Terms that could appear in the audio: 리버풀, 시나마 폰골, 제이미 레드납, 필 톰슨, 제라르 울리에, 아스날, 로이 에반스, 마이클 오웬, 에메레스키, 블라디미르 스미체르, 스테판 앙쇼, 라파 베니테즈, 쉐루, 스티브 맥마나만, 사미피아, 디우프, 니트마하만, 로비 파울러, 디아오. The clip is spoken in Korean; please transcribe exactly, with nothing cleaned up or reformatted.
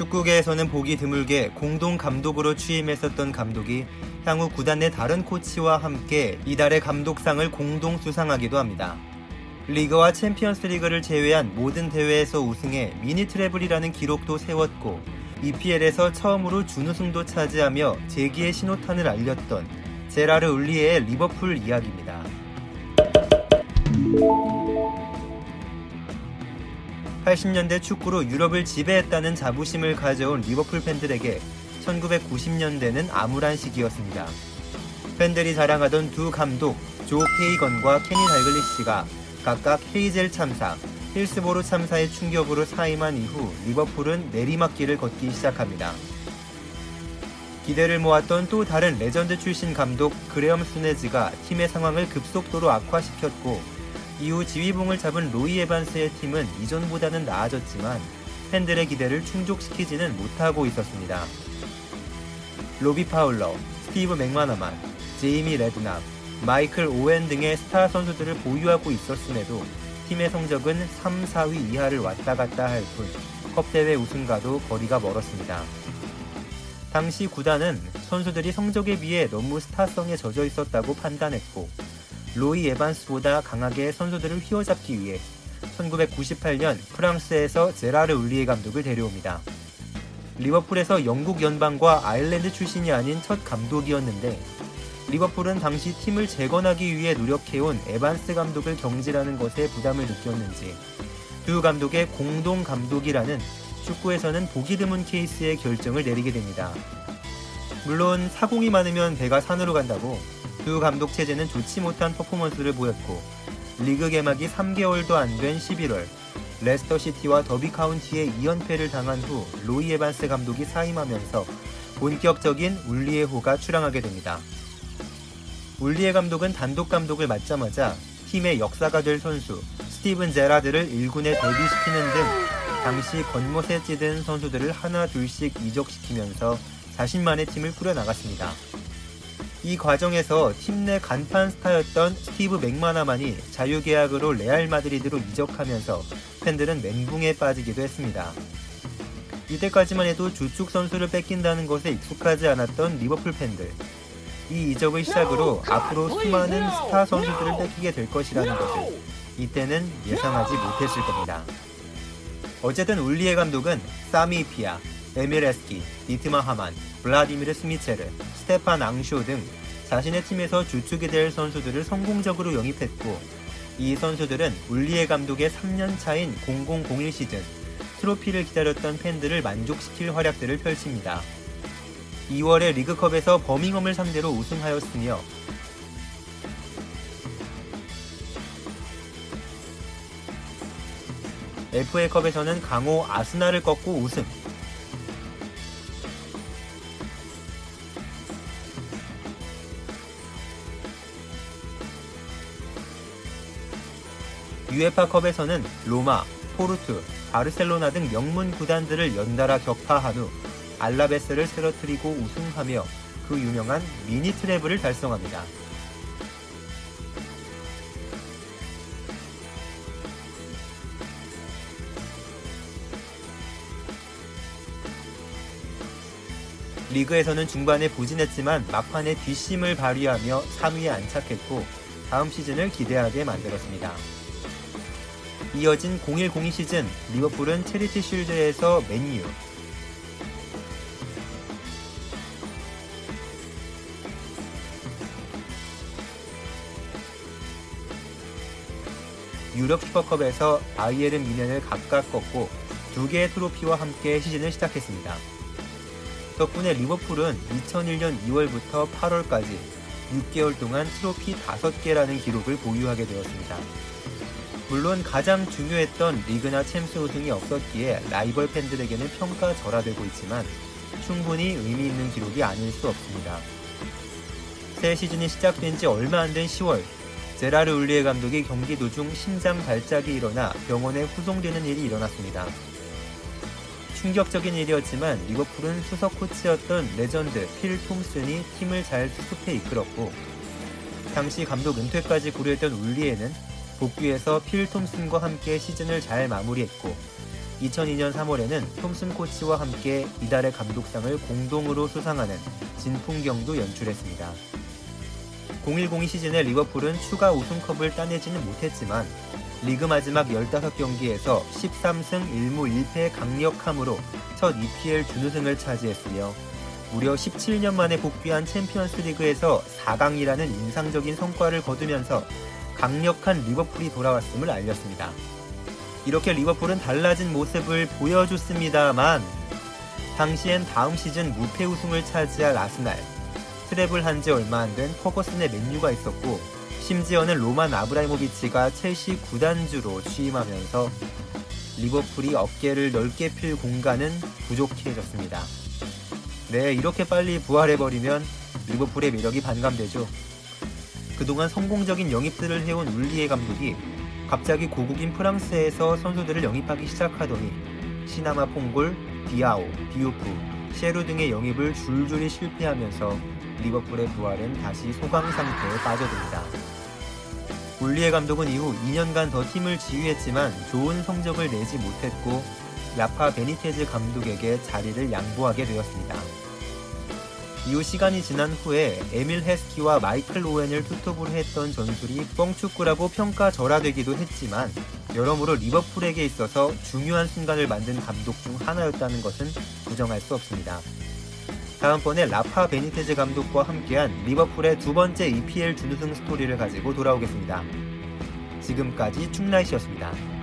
축구계에서는 보기 드물게 공동 감독으로 취임했었던 감독이 향후 구단 내 다른 코치와 함께 이달의 감독상을 공동 수상하기도 합니다. 리그와 챔피언스 리그를 제외한 모든 대회에서 우승해 미니 트래블이라는 기록도 세웠고 이피엘에서 처음으로 준우승도 차지하며 재기의 신호탄을 알렸던 제라르 울리에의 리버풀 이야기입니다. 팔십 년대 축구로 유럽을 지배했다는 자부심을 가져온 리버풀 팬들에게 천구백구십 년대는 암울한 시기였습니다. 팬들이 자랑하던 두 감독 조 페이건과 케니 달글리시가 각각 헤이젤 참사, 힐스보로 참사의 충격으로 사임한 이후 리버풀은 내리막길을 걷기 시작합니다. 기대를 모았던 또 다른 레전드 출신 감독 그레엄 수네즈가 팀의 상황을 급속도로 악화시켰고 이후 지휘봉을 잡은 로이 에반스의 팀은 이전보다는 나아졌지만 팬들의 기대를 충족시키지는 못하고 있었습니다. 로비 파울러, 스티브 맥마나만, 제이미 레드납, 마이클 오웬 등의 스타 선수들을 보유하고 있었음에도 팀의 성적은 삼, 사위 이하를 왔다 갔다 할 뿐 컵대회 우승과도 거리가 멀었습니다. 당시 구단은 선수들이 성적에 비해 너무 스타성에 젖어 있었다고 판단했고 로이 에반스보다 강하게 선수들을 휘어잡기 위해 천구백구십팔 년 프랑스에서 제라르 울리에 감독을 데려옵니다. 리버풀에서 영국 연방과 아일랜드 출신이 아닌 첫 감독이었는데 리버풀은 당시 팀을 재건하기 위해 노력해온 에반스 감독을 경질하는 것에 부담을 느꼈는지 두 감독의 공동 감독이라는 축구에서는 보기 드문 케이스의 결정을 내리게 됩니다. 물론 사공이 많으면 배가 산으로 간다고 두 감독 체제는 좋지 못한 퍼포먼스를 보였고 리그 개막이 삼 개월도 안 된 십일월 레스터시티와 더비 카운티에 이 연패를 당한 후 로이 에반스 감독이 사임하면서 본격적인 울리에호가 출항하게 됩니다. 울리에 감독은 단독 감독을 맡자마자 팀의 역사가 될 선수 스티븐 제라드를 일군에 데뷔시키는 등 당시 겉멋에 찌든 선수들을 하나 둘씩 이적시키면서 자신만의 팀을 꾸려나갔습니다. 이 과정에서 팀 내 간판 스타였던 스티브 맥마나만이 자유계약으로 레알 마드리드로 이적하면서 팬들은 멘붕에 빠지기도 했습니다. 이때까지만 해도 주축 선수를 뺏긴다는 것에 익숙하지 않았던 리버풀 팬들. 이 이적을 시작으로 앞으로 수많은 스타 선수들을 뺏기게 될 것이라는 것을 이때는 예상하지 못했을 겁니다. 어쨌든 울리에 감독은 사미피아, 에메레스키, 니트마하만, 블라디미르 스미체르, 스테판 앙쇼 등 자신의 팀에서 주축이 될 선수들을 성공적으로 영입했고 이 선수들은 울리에 감독의 삼 년 차인 공공공일 시즌 트로피를 기다렸던 팬들을 만족시킬 활약들을 펼칩니다. 이월에 리그컵에서 버밍엄을 상대로 우승하였으며 에프에이컵에서는 강호 아스날을 꺾고 우승, 유에파컵에서는 로마, 포르투, 바르셀로나 등 명문 구단들을 연달아 격파한 후 알라베스를 쓰러뜨리고 우승하며 그 유명한 미니 트래블을 달성합니다. 리그에서는 중반에 부진했지만 막판에 뒷심을 발휘하며 삼 위에 안착했고 다음 시즌을 기대하게 만들었습니다. 이어진 공일 공이 시즌 리버풀은 체리티 쉴드에서 맨유, 유럽 슈퍼컵에서 바이에른 뮌헨을 각각 꺾고 두 개의 트로피와 함께 시즌을 시작했습니다. 덕분에 리버풀은 이천일 년 이월부터 팔월까지 육 개월 동안 트로피 다섯 개라는 기록을 보유하게 되었습니다. 물론 가장 중요했던 리그나 챔스 우승이 없었기에 라이벌 팬들에게는 평가절하되고 있지만 충분히 의미 있는 기록이 아닐 수 없습니다. 새 시즌이 시작된 지 얼마 안 된 시월 제라르 울리에 감독이 경기 도중 심장 발작이 일어나 병원에 후송되는 일이 일어났습니다. 충격적인 일이었지만 리버풀은 수석 코치였던 레전드 필 톰슨이 팀을 잘 수습해 이끌었고 당시 감독 은퇴까지 고려했던 울리에는 복귀해서 필 톰슨과 함께 시즌을 잘 마무리했고 이천이년 삼월에는 톰슨 코치와 함께 이달의 감독상을 공동으로 수상하는 진풍경도 연출했습니다. 공일공이 시즌에 리버풀은 추가 우승컵을 따내지는 못했지만 리그 마지막 십오 경기에서 십삼승 일무 일패의 강력함으로 첫 이피엘 준우승을 차지했으며 무려 십칠년 만에 복귀한 챔피언스 리그에서 사강이라는 인상적인 성과를 거두면서 강력한 리버풀이 돌아왔음을 알렸습니다. 이렇게 리버풀은 달라진 모습을 보여줬습니다만 당시엔 다음 시즌 무패 우승을 차지할 아스날, 트래블 한지 얼마 안 된 퍼거슨의 맨유가 있었고 심지어는 로만 아브라이모비치가 첼시 구단주로 취임하면서 리버풀이 어깨를 넓게 필 공간은 부족해졌습니다. 네, 이렇게 빨리 부활해버리면 리버풀의 매력이 반감되죠. 그동안 성공적인 영입들을 해온 울리에 감독이 갑자기 고국인 프랑스에서 선수들을 영입하기 시작하더니 시나마 폰골, 디아오, 디우프, 쉐루 등의 영입을 줄줄이 실패하면서 리버풀의 부활은 다시 소강 상태에 빠져듭니다. 울리에 감독은 이후 이년간 더 팀을 지휘했지만 좋은 성적을 내지 못했고 라파 베니테즈 감독에게 자리를 양보하게 되었습니다. 이후 시간이 지난 후에 에메레스키와 마이클 오웬을 투톱으로 했던 전술이 뻥축구라고 평가절하되기도 했지만 여러모로 리버풀에게 있어서 중요한 순간을 만든 감독 중 하나였다는 것은 부정할 수 없습니다. 다음번에 라파 베니테즈 감독과 함께한 리버풀의 두 번째 이피엘 준우승 스토리를 가지고 돌아오겠습니다. 지금까지 충나잇이었습니다.